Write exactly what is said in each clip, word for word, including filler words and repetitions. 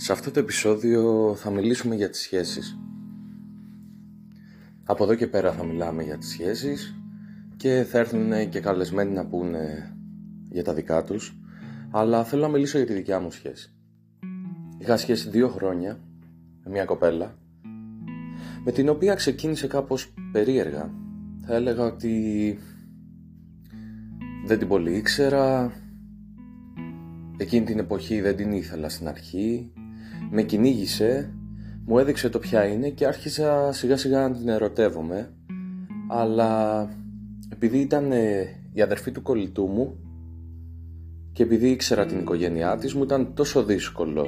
Σε αυτό το επεισόδιο θα μιλήσουμε για τις σχέσεις. Από εδώ και πέρα θα μιλάμε για τις σχέσεις και θα έρθουν και καλεσμένοι να πούνε για τα δικά τους, αλλά θέλω να μιλήσω για τη δικιά μου σχέση. Είχα σχέση δύο χρόνια με μια κοπέλα, με την οποία ξεκίνησε κάπως περίεργα. Θα έλεγα ότι δεν την πολύ ήξερα. Εκείνη την εποχή δεν την ήθελα στην αρχή. Με κυνήγησε, μου έδειξε το ποια είναι και άρχισα σιγά σιγά να την ερωτεύομαι. Αλλά επειδή ήταν η αδερφή του κολλητού μου και επειδή ήξερα την οικογένειά της, μου ήταν τόσο δύσκολο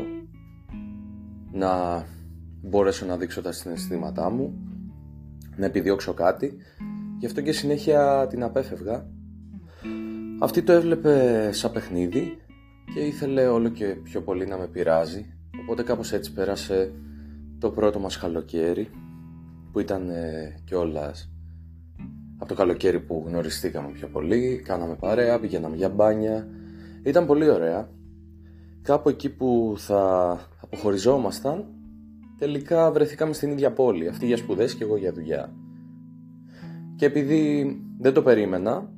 να μπορέσω να δείξω τα συναισθήματά μου, να επιδιώξω κάτι. Γι' αυτό και συνέχεια την απέφευγα. Αυτή το έβλεπε σαν παιχνίδι και ήθελε όλο και πιο πολύ να με πειράζει. Οπότε κάπως έτσι πέρασε το πρώτο μας καλοκαίρι, που ήταν ε, κιόλας από το καλοκαίρι που γνωριστήκαμε πιο πολύ. Κάναμε παρέα, πηγαίναμε για μπάνια, ήταν πολύ ωραία. Κάπου εκεί που θα αποχωριζόμασταν, τελικά βρεθήκαμε στην ίδια πόλη, αυτή για σπουδές και εγώ για δουλειά. Και επειδή δεν το περίμενα,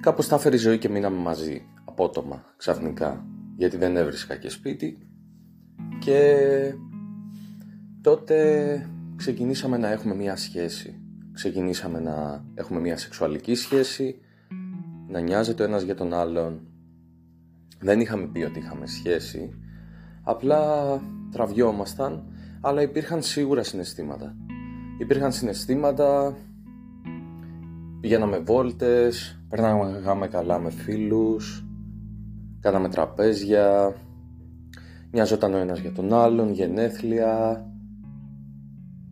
κάπως τα έφερε η ζωή και μείναμε μαζί, απότομα, ξαφνικά, γιατί δεν έβρισκα και σπίτι. Και τότε ξεκινήσαμε να έχουμε μια σχέση. Ξεκινήσαμε να έχουμε μια σεξουαλική σχέση, να νοιάζεται ο ένας για τον άλλον. Δεν είχαμε πει ότι είχαμε σχέση, απλά τραβιόμασταν, αλλά υπήρχαν σίγουρα συναισθήματα. Υπήρχαν συναισθήματα, πηγαίναμε βόλτες, περνάγαμε καλά με φίλους, κάναμε τραπέζια, νοιαζόταν ο ένας για τον άλλον, γενέθλια.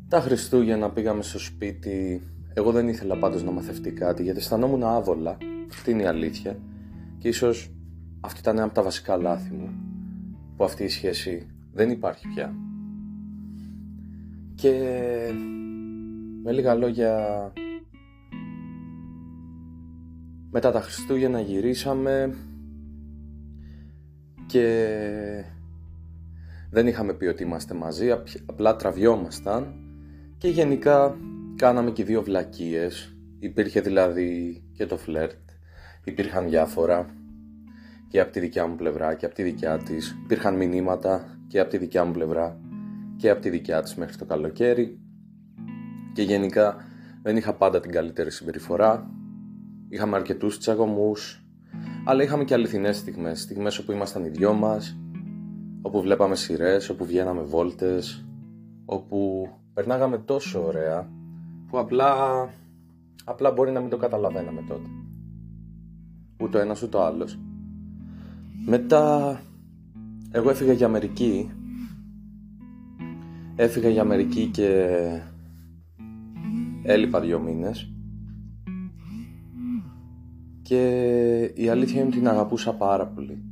Τα Χριστούγεννα πήγαμε στο σπίτι. Εγώ δεν ήθελα πάντως να μαθευτεί κάτι, γιατί αισθανόμουν άβολα, αυτή είναι η αλήθεια. Και ίσως αυτή ήταν ένα από τα βασικά λάθη μου, που αυτή η σχέση δεν υπάρχει πια. Και με λίγα λόγια, μετά τα Χριστούγεννα γυρίσαμε και δεν είχαμε πει ότι είμαστε μαζί, απλά τραβιόμασταν και γενικά κάναμε και δύο βλακίες. Υπήρχε δηλαδή και το φλερτ, υπήρχαν διάφορα και από τη δικιά μου πλευρά και από τη δικιά της, υπήρχαν μηνύματα και από τη δικιά μου πλευρά και από τη δικιά της μέχρι το καλοκαίρι. Και γενικά δεν είχα πάντα την καλύτερη συμπεριφορά, είχαμε αρκετούς τσακωμούς, αλλά είχαμε και αληθινές στιγμές, στιγμές όπου ήμασταν οι δυο μας, όπου βλέπαμε σειρές, όπου βγαίναμε βόλτες, όπου περνάγαμε τόσο ωραία που απλά, απλά μπορεί να μην το καταλαβαίναμε τότε, ούτε ο ένας ούτε ο άλλος. Μετά εγώ έφυγα για Αμερική, έφυγα για Αμερική και έλειπα δύο μήνες. Και η αλήθεια είναι ότι την αγαπούσα πάρα πολύ.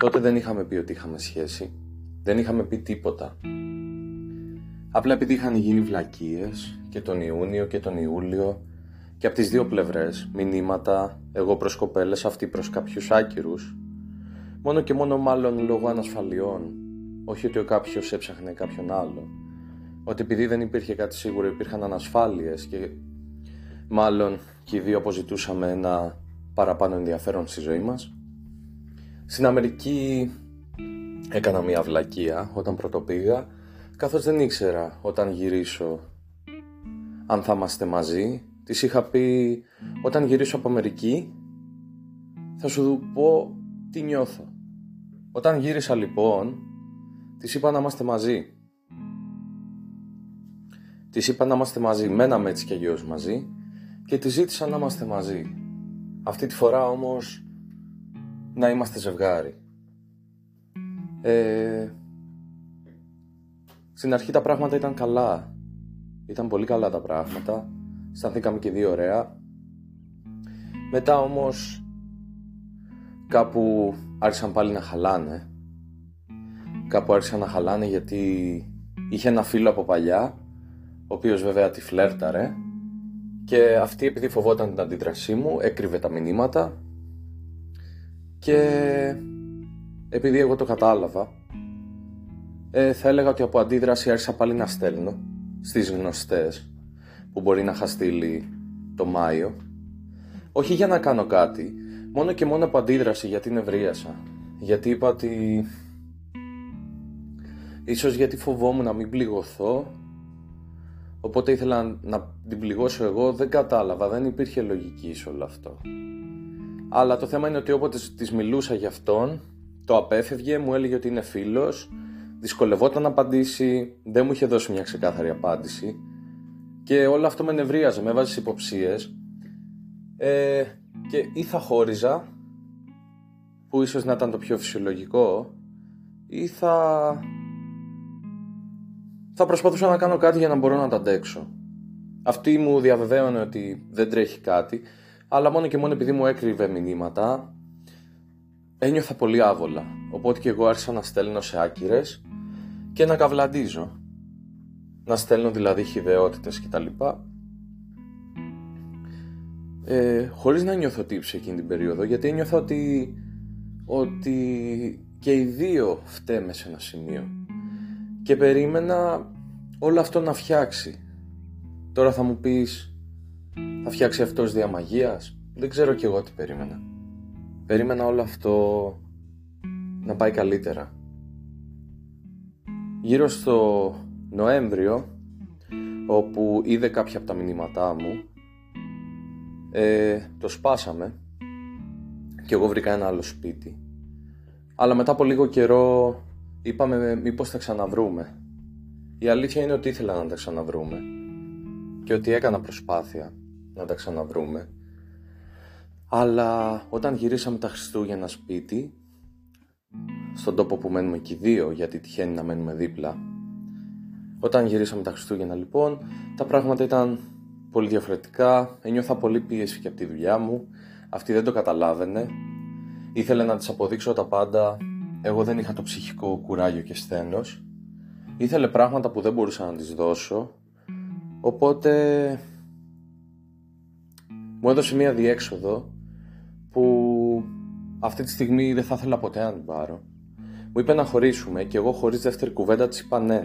Τότε δεν είχαμε πει ότι είχαμε σχέση. Δεν είχαμε πει τίποτα. Απλά επειδή είχαν γίνει βλακίες και τον Ιούνιο και τον Ιούλιο και από τις δύο πλευρές μηνύματα, εγώ προς κοπέλες, αυτή προς κάποιους άκυρους. Μόνο και μόνο μάλλον λόγω ανασφαλιών. Όχι ότι ο κάποιος έψαχνε κάποιον άλλον. Ότι επειδή δεν υπήρχε κάτι σίγουρο, υπήρχαν ανασφάλειες και μάλλον και οι δύο αποζητούσαμε ένα παραπάνω ενδιαφέρον στη ζωή μας. Στην Αμερική έκανα μια βλακεία όταν πρωτοπήγα, καθώς δεν ήξερα όταν γυρίσω αν θα είμαστε μαζί. Της είχα πει, όταν γυρίσω από Αμερική θα σου πω τι νιώθω. Όταν γύρισα λοιπόν, της είπα να είμαστε μαζί. Της είπα να είμαστε μαζί, μέναμε έτσι και αλλιώς μαζί και της ζήτησα να είμαστε μαζί. Αυτή τη φορά όμως να είμαστε ζευγάρι. Ε, στην αρχή τα πράγματα ήταν καλά. Ήταν πολύ καλά τα πράγματα. Αισθανθήκαμε και δύο ωραία. Μετά όμως κάπου άρχισαν πάλι να χαλάνε. Κάπου άρχισαν να χαλάνε γιατί είχε ένα φίλο από παλιά, ο οποίος βέβαια τη φλέρταρε, και αυτή επειδή φοβόταν την αντίδρασή μου έκρυβε τα μηνύματα και επειδή εγώ το κατάλαβα, ε, θα έλεγα ότι από αντίδραση άρχισα πάλι να στέλνω στις γνωστές που μπορεί να είχα στείλει το Μάιο. Όχι για να κάνω κάτι, μόνο και μόνο από αντίδραση, γιατί νευρίασα. Γιατί είπα ότι... ίσως γιατί φοβόμουν να μην πληγωθώ, οπότε ήθελα να την πληγώσω εγώ. Δεν κατάλαβα, δεν υπήρχε λογική σε όλο αυτό. Αλλά το θέμα είναι ότι όποτε της μιλούσα για αυτόν, το απέφευγε, μου έλεγε ότι είναι φίλος, δυσκολευόταν να απαντήσει, δεν μου είχε δώσει μια ξεκάθαρη απάντηση. Και όλο αυτό με νευρίαζε, με έβαζε υποψίες. Ε, και ή θα χώριζα, που ίσως να ήταν το πιο φυσιολογικό, ή θα... θα προσπαθούσα να κάνω κάτι για να μπορώ να τα αντέξω. Αυτή μου διαβεβαίωνε ότι δεν τρέχει κάτι, αλλά μόνο και μόνο επειδή μου έκρυβε μηνύματα, ένιωθα πολύ άβολα. Οπότε και εγώ άρχισα να στέλνω σε άκυρες και να καυλαντίζω. Να στέλνω δηλαδή χυδαιότητες κτλ. Ε, χωρίς να νιώθω τύψη εκείνη την περίοδο, γιατί ένιωθα ότι, ότι και οι δύο φταίμε σε ένα σημείο. Και περίμενα όλο αυτό να φτιάξει. Τώρα θα μου πεις, θα φτιάξει αυτός δια μαγείας. Δεν ξέρω κι εγώ τι περίμενα. Περίμενα όλο αυτό να πάει καλύτερα. Γύρω στο Νοέμβριο, όπου είδε κάποια από τα μηνύματά μου, ε, το σπάσαμε και εγώ βρήκα ένα άλλο σπίτι. Αλλά μετά από λίγο καιρό είπαμε μήπως τα ξαναβρούμε. Η αλήθεια είναι ότι ήθελα να τα ξαναβρούμε και ότι έκανα προσπάθεια να τα ξαναβρούμε. Αλλά όταν γυρίσαμε τα Χριστούγεννα σπίτι, στον τόπο που μένουμε και οι δύο, γιατί τυχαίνει να μένουμε δίπλα, όταν γυρίσαμε τα Χριστούγεννα λοιπόν, τα πράγματα ήταν πολύ διαφορετικά. Ένιωθα πολύ πίεση και από τη δουλειά μου. Αυτή δεν το καταλάβαινε. Ήθελα να της αποδείξω τα πάντα. Εγώ δεν είχα το ψυχικό κουράγιο και σθένος. Ήθελε πράγματα που δεν μπορούσα να της δώσω. Οπότε μου έδωσε μία διέξοδο που αυτή τη στιγμή δεν θα ήθελα ποτέ να την πάρω. Μου είπε να χωρίσουμε και εγώ χωρίς δεύτερη κουβέντα της είπα ναι.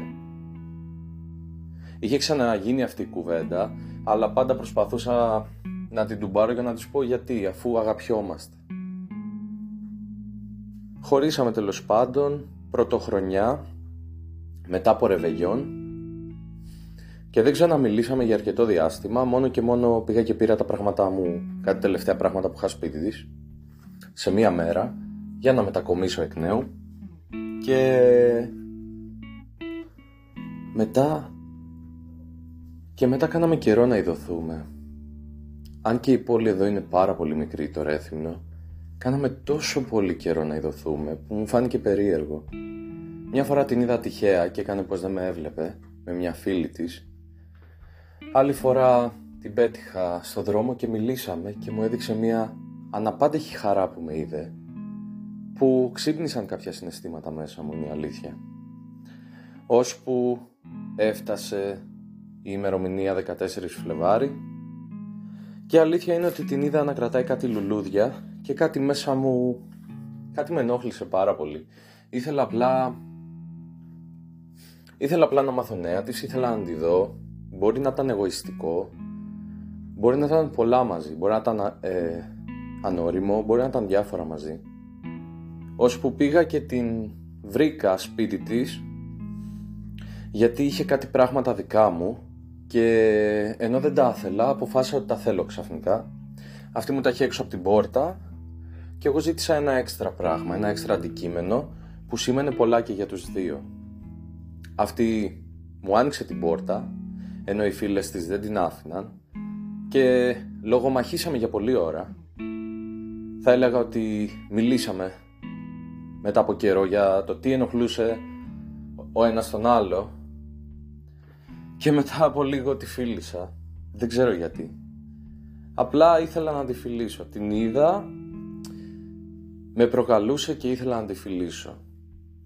Είχε ξαναγίνει αυτή η κουβέντα, αλλά πάντα προσπαθούσα να την τουμπάρω για να της πω γιατί, αφού αγαπιόμαστε. Χωρίσαμε τέλος πάντων πρωτοχρονιά, μετά από Ρεβεγιόν, και δεν ξαναμιλήσαμε για αρκετό διάστημα. Μόνο και μόνο πήγα και πήρα τα πράγματά μου, κάτι τελευταία πράγματα που είχα σπίτι της, σε μία μέρα, για να μετακομίσω εκ νέου. Και μετά και μετά κάναμε καιρό να ειδωθούμε. Αν και η πόλη εδώ είναι πάρα πολύ μικρή, το Ρέθυμνο, κάναμε τόσο πολύ καιρό να ειδωθούμε που μου φάνηκε περίεργο. Μια φορά την είδα τυχαία και έκανε πως δεν με έβλεπε, με μια φίλη της. Άλλη φορά την πέτυχα στο δρόμο και μιλήσαμε και μου έδειξε μια αναπάντεχη χαρά που με είδε, που ξύπνησαν κάποια συναισθήματα μέσα μου, είναι η αλήθεια. Ώσπου έφτασε η ημερομηνία δεκατέσσερις Φλεβάρι και η αλήθεια είναι ότι την είδα να κρατάει κάτι λουλούδια και κάτι μέσα μου, κάτι με ενόχλησε πάρα πολύ. Ήθελα απλά Ήθελα απλά να μάθω νέα της, ήθελα να τη δω. Μπορεί να ήταν εγωιστικό, μπορεί να ήταν πολλά μαζί, μπορεί να ήταν ε, ανώριμο, μπορεί να ήταν διάφορα μαζί. Ώσπου πήγα και την βρήκα σπίτι της, γιατί είχε κάτι πράγματα δικά μου και ενώ δεν τα ήθελα, αποφάσισα ότι τα θέλω ξαφνικά. Αυτή μου τα είχε έξω από την πόρτα και εγώ ζήτησα ένα έξτρα πράγμα, ένα έξτρα αντικείμενο που σήμαινε πολλά και για τους δύο. Αυτή μου άνοιξε την πόρτα, ενώ οι φίλες της δεν την άφηναν, και λογομαχήσαμε για πολλή ώρα. Θα έλεγα ότι μιλήσαμε μετά από καιρό για το τι ενοχλούσε ο ένας τον άλλο, και μετά από λίγο τη φίλησα. Δεν ξέρω γιατί. Απλά ήθελα να τη φιλήσω. Την είδα, με προκαλούσε και ήθελα να τη φιλήσω.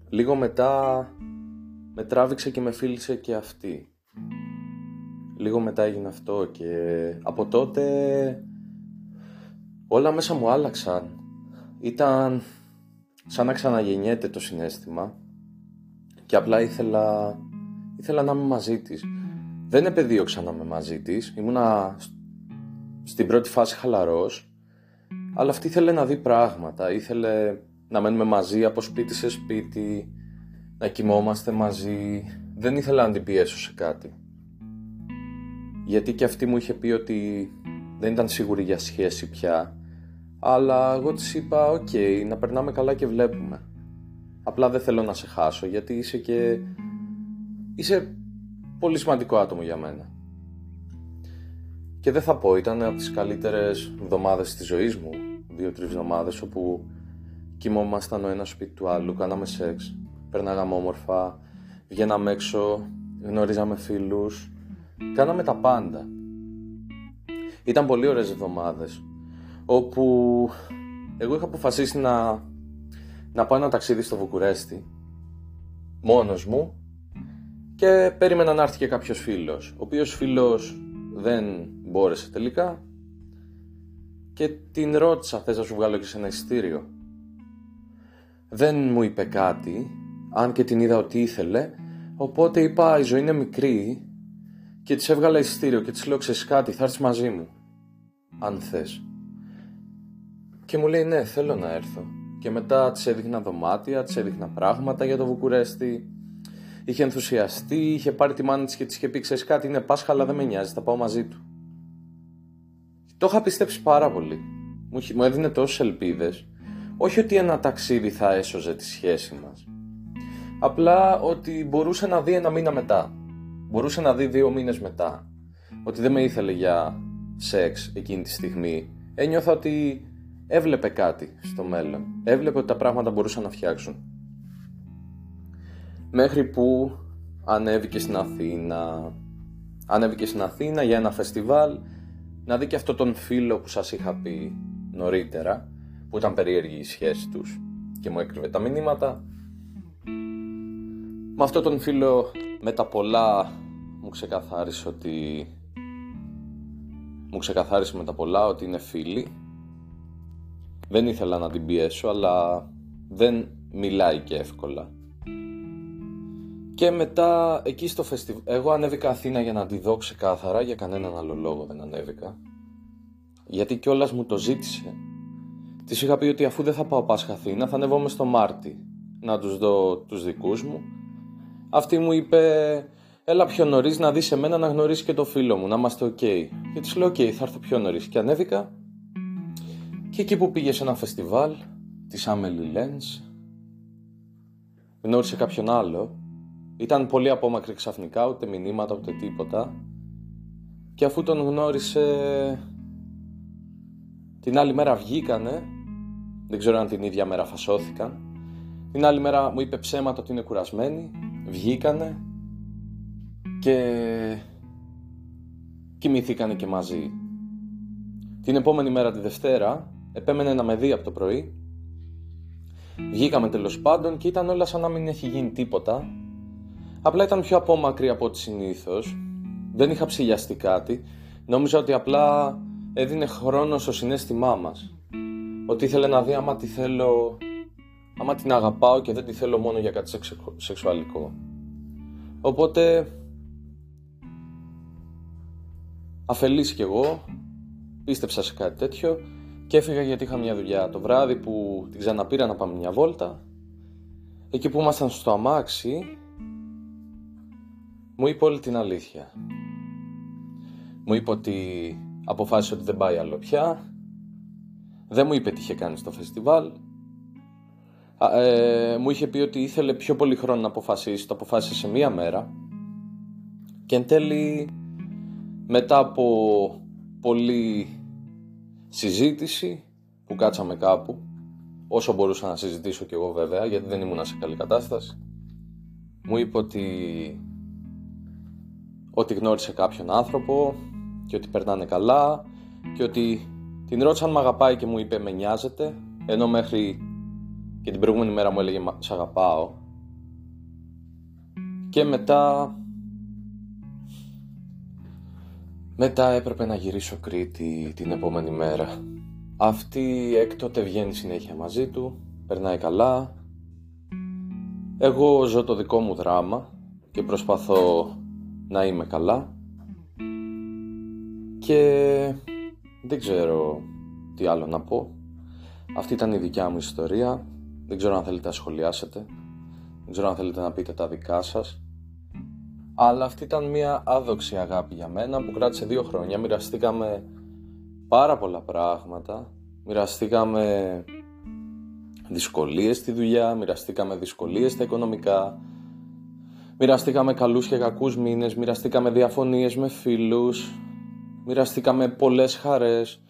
Λίγο μετά με τράβηξε και με φίλησε και αυτή. Λίγο μετά έγινε αυτό και από τότε όλα μέσα μου άλλαξαν. Ήταν σαν να ξαναγεννιέται το συναίσθημα και απλά ήθελα, ήθελα να είμαι μαζί της. Δεν επεδίωξα να είμαι μαζί της, ήμουνα στην πρώτη φάση χαλαρός, αλλά αυτή ήθελε να δει πράγματα, ήθελε να μένουμε μαζί από σπίτι σε σπίτι, να κοιμόμαστε μαζί, δεν ήθελα να την πιέσω σε κάτι. Γιατί και αυτή μου είχε πει ότι δεν ήταν σίγουρη για σχέση πια, αλλά εγώ της είπα «ΟΚ, okay, να περνάμε καλά και βλέπουμε. Απλά δεν θέλω να σε χάσω γιατί είσαι και... είσαι πολύ σημαντικό άτομο για μένα». Και δεν θα πω, ήταν από τις καλύτερες εβδομάδες της ζωής μου, δύο-τρεις εβδομάδες όπου κοιμόμασταν ο ένας σπίτι του άλλου, κάναμε σεξ, περνάγαμε όμορφα, βγαίναμε έξω, γνωρίζαμε φίλους, κάναμε τα πάντα. Ήταν πολύ ωραίες εβδομάδες όπου εγώ είχα αποφασίσει να, να πάω ένα ταξίδι στο Βουκουρέστι μόνος μου και περίμενα να έρθει και κάποιος φίλος, ο οποίος φίλος δεν μπόρεσε τελικά και την ρώτησα «θες να σου βγάλω και σε ένα εισιτήριο?». Δεν μου είπε κάτι, αν και την είδα ότι ήθελε, οπότε είπα «η ζωή είναι μικρή» και της έβγαλα εισιτήριο και της λέω «ξέρεις κάτι, θα έρθεις μαζί μου, αν θες». Και μου λέει «ναι, θέλω να έρθω». Και μετά της έδειχνα δωμάτια, της έδειχνα πράγματα για το Βουκουρέστι. Είχε ενθουσιαστεί, είχε πάρει τη μάνα της και της είχε πει «ξέρεις κάτι, είναι Πάσχα, αλλά δεν με νοιάζει, θα πάω μαζί του». Το είχα πιστέψει πάρα πολύ. Μου έδινε τόσες ελπίδες. Όχι ότι ένα ταξίδι θα έσωζε τη σχέση μας. Απλά ότι μπορούσε να δει ένα μήνα μετά. Μπορούσε να δει δύο μήνες μετά. Ότι δεν με ήθελε για σεξ εκείνη τη στιγμή. Ένιωθα ότι έβλεπε κάτι στο μέλλον. Έβλεπε ότι τα πράγματα μπορούσαν να φτιάξουν. Μέχρι που ανέβηκε στην Αθήνα. Ανέβηκε στην Αθήνα για ένα φεστιβάλ. Να δει και αυτόν τον φίλο που σας είχα πει νωρίτερα, που ήταν περίεργη η σχέση τους και μου έκρυβε τα μηνύματα. Με αυτόν τον φίλο, με τα πολλά, μου ξεκαθάρισε ότι... μου ξεκαθάρισε με τα πολλά ότι είναι φίλη. Δεν ήθελα να την πιέσω, αλλά δεν μιλάει και εύκολα. Και μετά εκεί στο φεστιβάλ, εγώ ανέβηκα Αθήνα για να τη δω ξεκάθαρα, για κανέναν άλλο λόγο δεν ανέβηκα. Γιατί κιόλας μου το ζήτησε. Της είχα πει ότι αφού δεν θα πάω Πάσχα Αθήνα, θα ανεβώ μες στο Μάρτι να τους δω τους δικούς μου. Αυτή μου είπε έλα πιο νωρίς να δεις εμένα, να γνωρίσεις και το φίλο μου, να είμαστε οκ. Okay. Και της λέω οκ, okay, θα έρθω πιο νωρίς. Και ανέβηκα. Και εκεί που πήγε σε ένα φεστιβάλ της Amelie Lenz, γνώρισε κάποιον άλλο. Ήταν πολύ απόμακρη ξαφνικά, ούτε μηνύματα, ούτε τίποτα. Και αφού τον γνώρισε, την άλλη μέρα βγήκανε. Δεν ξέρω αν την ίδια μέρα φασώθηκαν. Την άλλη μέρα μου είπε ψέματα ότι είναι κουρασμένη. Βγήκανε και κοιμηθήκανε και μαζί. Την επόμενη μέρα, τη Δευτέρα, επέμενε να με δει από το πρωί. Βγήκαμε τέλος πάντων και ήταν όλα σαν να μην έχει γίνει τίποτα. Απλά ήταν πιο απόμακρη από ό,τι συνήθως. Δεν είχα ψηλιαστεί κάτι. Νόμιζα ότι απλά έδινε χρόνο στο συναίσθημά μας. Ότι ήθελε να δει άμα τη θέλω, άμα την αγαπάω και δεν τη θέλω μόνο για κάτι σεξουαλικό. Οπότε αφελής κι εγώ πίστεψα σε κάτι τέτοιο και έφυγα γιατί είχα μια δουλειά. Το βράδυ που την ξαναπήρα να πάμε μια βόλτα, εκεί που ήμασταν στο αμάξι, μου είπε όλη την αλήθεια. Μου είπε ότι αποφάσισε ότι δεν πάει άλλο πια. Δεν μου είπε τι είχε κάνει στο φεστιβάλ. Α, ε, μου είχε πει ότι ήθελε πιο πολύ χρόνο να αποφασίσει. Το αποφάσισε σε μία μέρα. Και εν τέλει, μετά από πολλή συζήτηση που κάτσαμε κάπου, όσο μπορούσα να συζητήσω κι εγώ βέβαια, γιατί δεν ήμουν σε καλή κατάσταση, μου είπε ότι ότι γνώρισε κάποιον άνθρωπο και ότι περνάνε καλά και ότι την ρώτησα αν μ' αγαπάει και μου είπε με νοιάζεται, ενώ μέχρι και την προηγούμενη μέρα μου έλεγε σ' αγαπάω. Και μετά μετά έπρεπε να γυρίσω Κρήτη την επόμενη μέρα. Αυτή έκτοτε βγαίνει συνέχεια μαζί του, περνάει καλά. Εγώ ζω το δικό μου δράμα και προσπαθώ να είμαι καλά και δεν ξέρω τι άλλο να πω. Αυτή ήταν η δικιά μου ιστορία. Δεν ξέρω αν θέλετε να σχολιάσετε, δεν ξέρω αν θέλετε να πείτε τα δικά σας, αλλά αυτή ήταν μια άδοξη αγάπη για μένα που κράτησε δύο χρόνια. Μοιραστήκαμε πάρα πολλά πράγματα. Μοιραστήκαμε δυσκολίες στη δουλειά, μοιραστήκαμε δυσκολίες στα οικονομικά, μοιραστήκαμε καλούς και κακούς μήνες, μοιραστήκαμε διαφωνίες με φίλους, μοιραστήκαμε πολλές χαρές,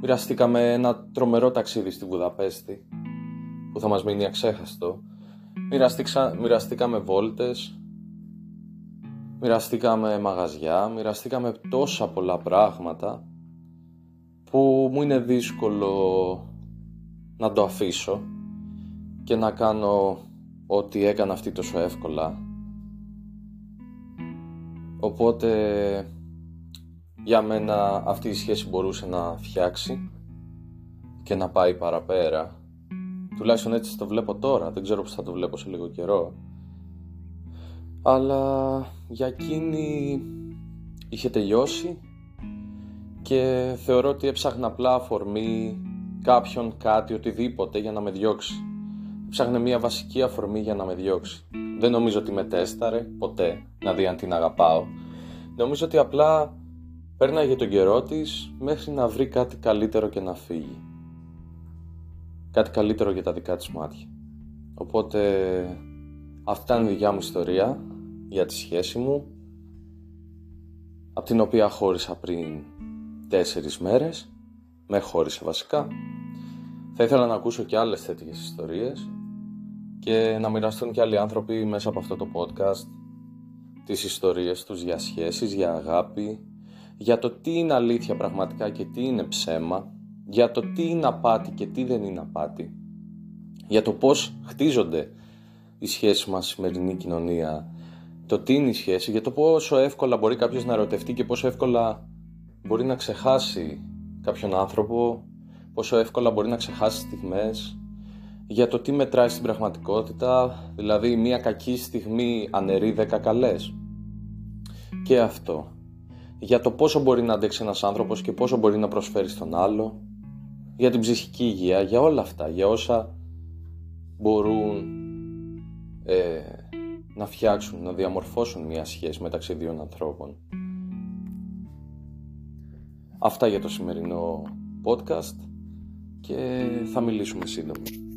μοιραστήκαμε ένα τρομερό ταξίδι στη Βουδαπέστη που θα μας μείνει αξέχαστο, Μοιραστήξα, μοιραστήκαμε βόλτες, μοιραστήκαμε μαγαζιά, μοιραστήκαμε τόσα πολλά πράγματα που μου είναι δύσκολο να το αφήσω και να κάνω ό,τι έκανα αυτή τόσο εύκολα. Οπότε για μένα αυτή η σχέση μπορούσε να φτιάξει και να πάει παραπέρα. Τουλάχιστον έτσι το βλέπω τώρα, δεν ξέρω πώς θα το βλέπω σε λίγο καιρό. Αλλά για εκείνη είχε τελειώσει και θεωρώ ότι έψαχνα απλά αφορμή, κάποιον, κάτι, οτιδήποτε για να με διώξει. Ψάχνε μια βασική αφορμή για να με διώξει. Δεν νομίζω ότι με τέσταρε ποτέ να δει αν την αγαπάω. Νομίζω ότι απλά πέρναγε τον καιρό της μέχρι να βρει κάτι καλύτερο και να φύγει. Κάτι καλύτερο για τα δικά της μάτια. Οπότε αυτή ήταν η δικιά μου ιστορία για τη σχέση μου, από την οποία χώρισα πριν τέσσερις μέρες. Με χώρισε βασικά. Θα ήθελα να ακούσω και άλλες τέτοιες ιστορίες και να μοιραστούν και άλλοι άνθρωποι μέσα από αυτό το podcast τις ιστορίες τους για σχέσεις, για αγάπη, για το τι είναι αλήθεια πραγματικά και τι είναι ψέμα, για το τι είναι απάτη και τι δεν είναι απάτη, για το πώς χτίζονται οι σχέσεις μας στη σημερινή κοινωνία, το τι είναι η σχέση, για το πόσο εύκολα μπορεί κάποιος να ερωτευτεί και πόσο εύκολα μπορεί να ξεχάσει κάποιον άνθρωπο, πόσο εύκολα μπορεί να ξεχάσει στιγμές, για το τι μετράει στην πραγματικότητα, δηλαδή μια κακή στιγμή αναιρεί δέκα καλές, και αυτό, για το πόσο μπορεί να αντέξει ένας άνθρωπος και πόσο μπορεί να προσφέρει στον άλλο, για την ψυχική υγεία, για όλα αυτά, για όσα μπορούν ε, να φτιάξουν, να διαμορφώσουν μια σχέση μεταξύ δύο ανθρώπων. Αυτά για το σημερινό podcast και θα μιλήσουμε σύντομα.